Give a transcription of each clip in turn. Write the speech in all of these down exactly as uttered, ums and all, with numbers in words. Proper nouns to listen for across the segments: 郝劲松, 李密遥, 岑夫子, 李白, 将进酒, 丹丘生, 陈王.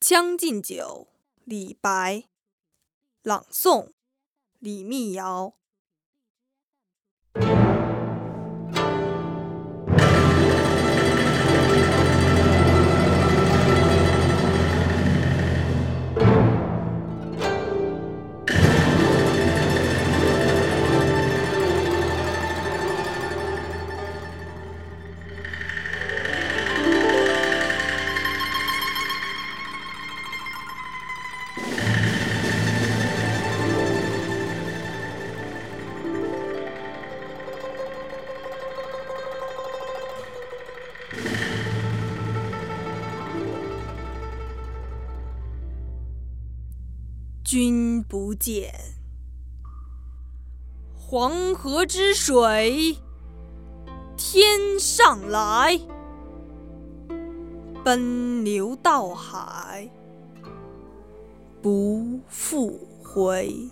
《将进酒》李白，朗诵李密遥。君不见，黄河之水天上来，奔流到海不复回。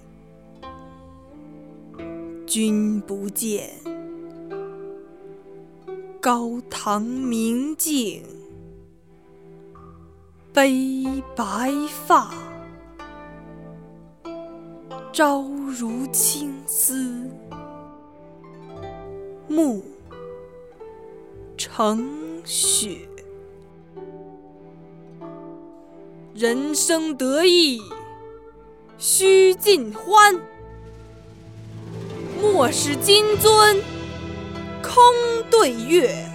君不见，高堂明镜悲白发，朝如青丝暮成雪。人生得意须尽欢，莫使金樽空对月。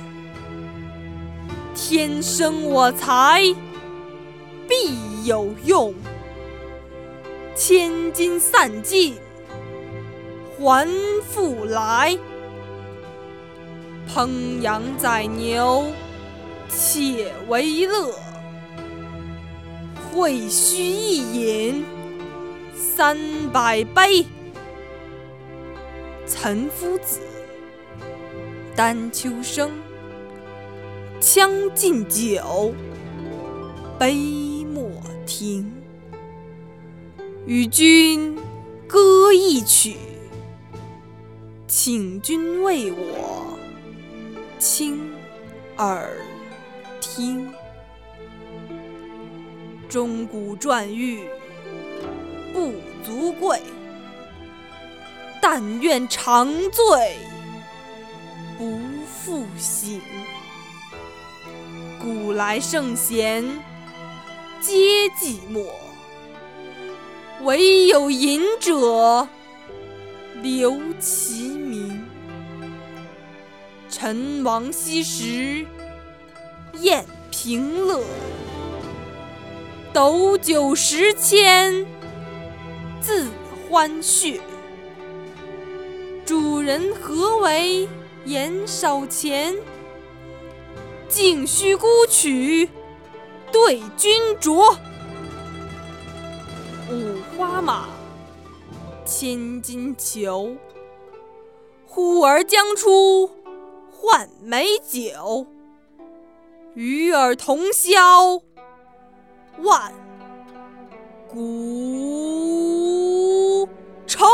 天生我材必有用，千金散尽还复来。烹羊宰牛且为乐，会须一饮三百杯。岑夫子，丹丘生，将进酒，杯莫停。与君歌一曲，请君为我倾耳听。钟鼓馔玉不足贵，但愿长醉不复醒。古来圣贤皆寂寞，唯有饮者留其名。陈王昔时宴平乐，斗酒十千恣欢谑。主人何为言少钱，径须沽取对君酌。五花马，千金裘，呼儿将出换美酒。与尔同销万古愁。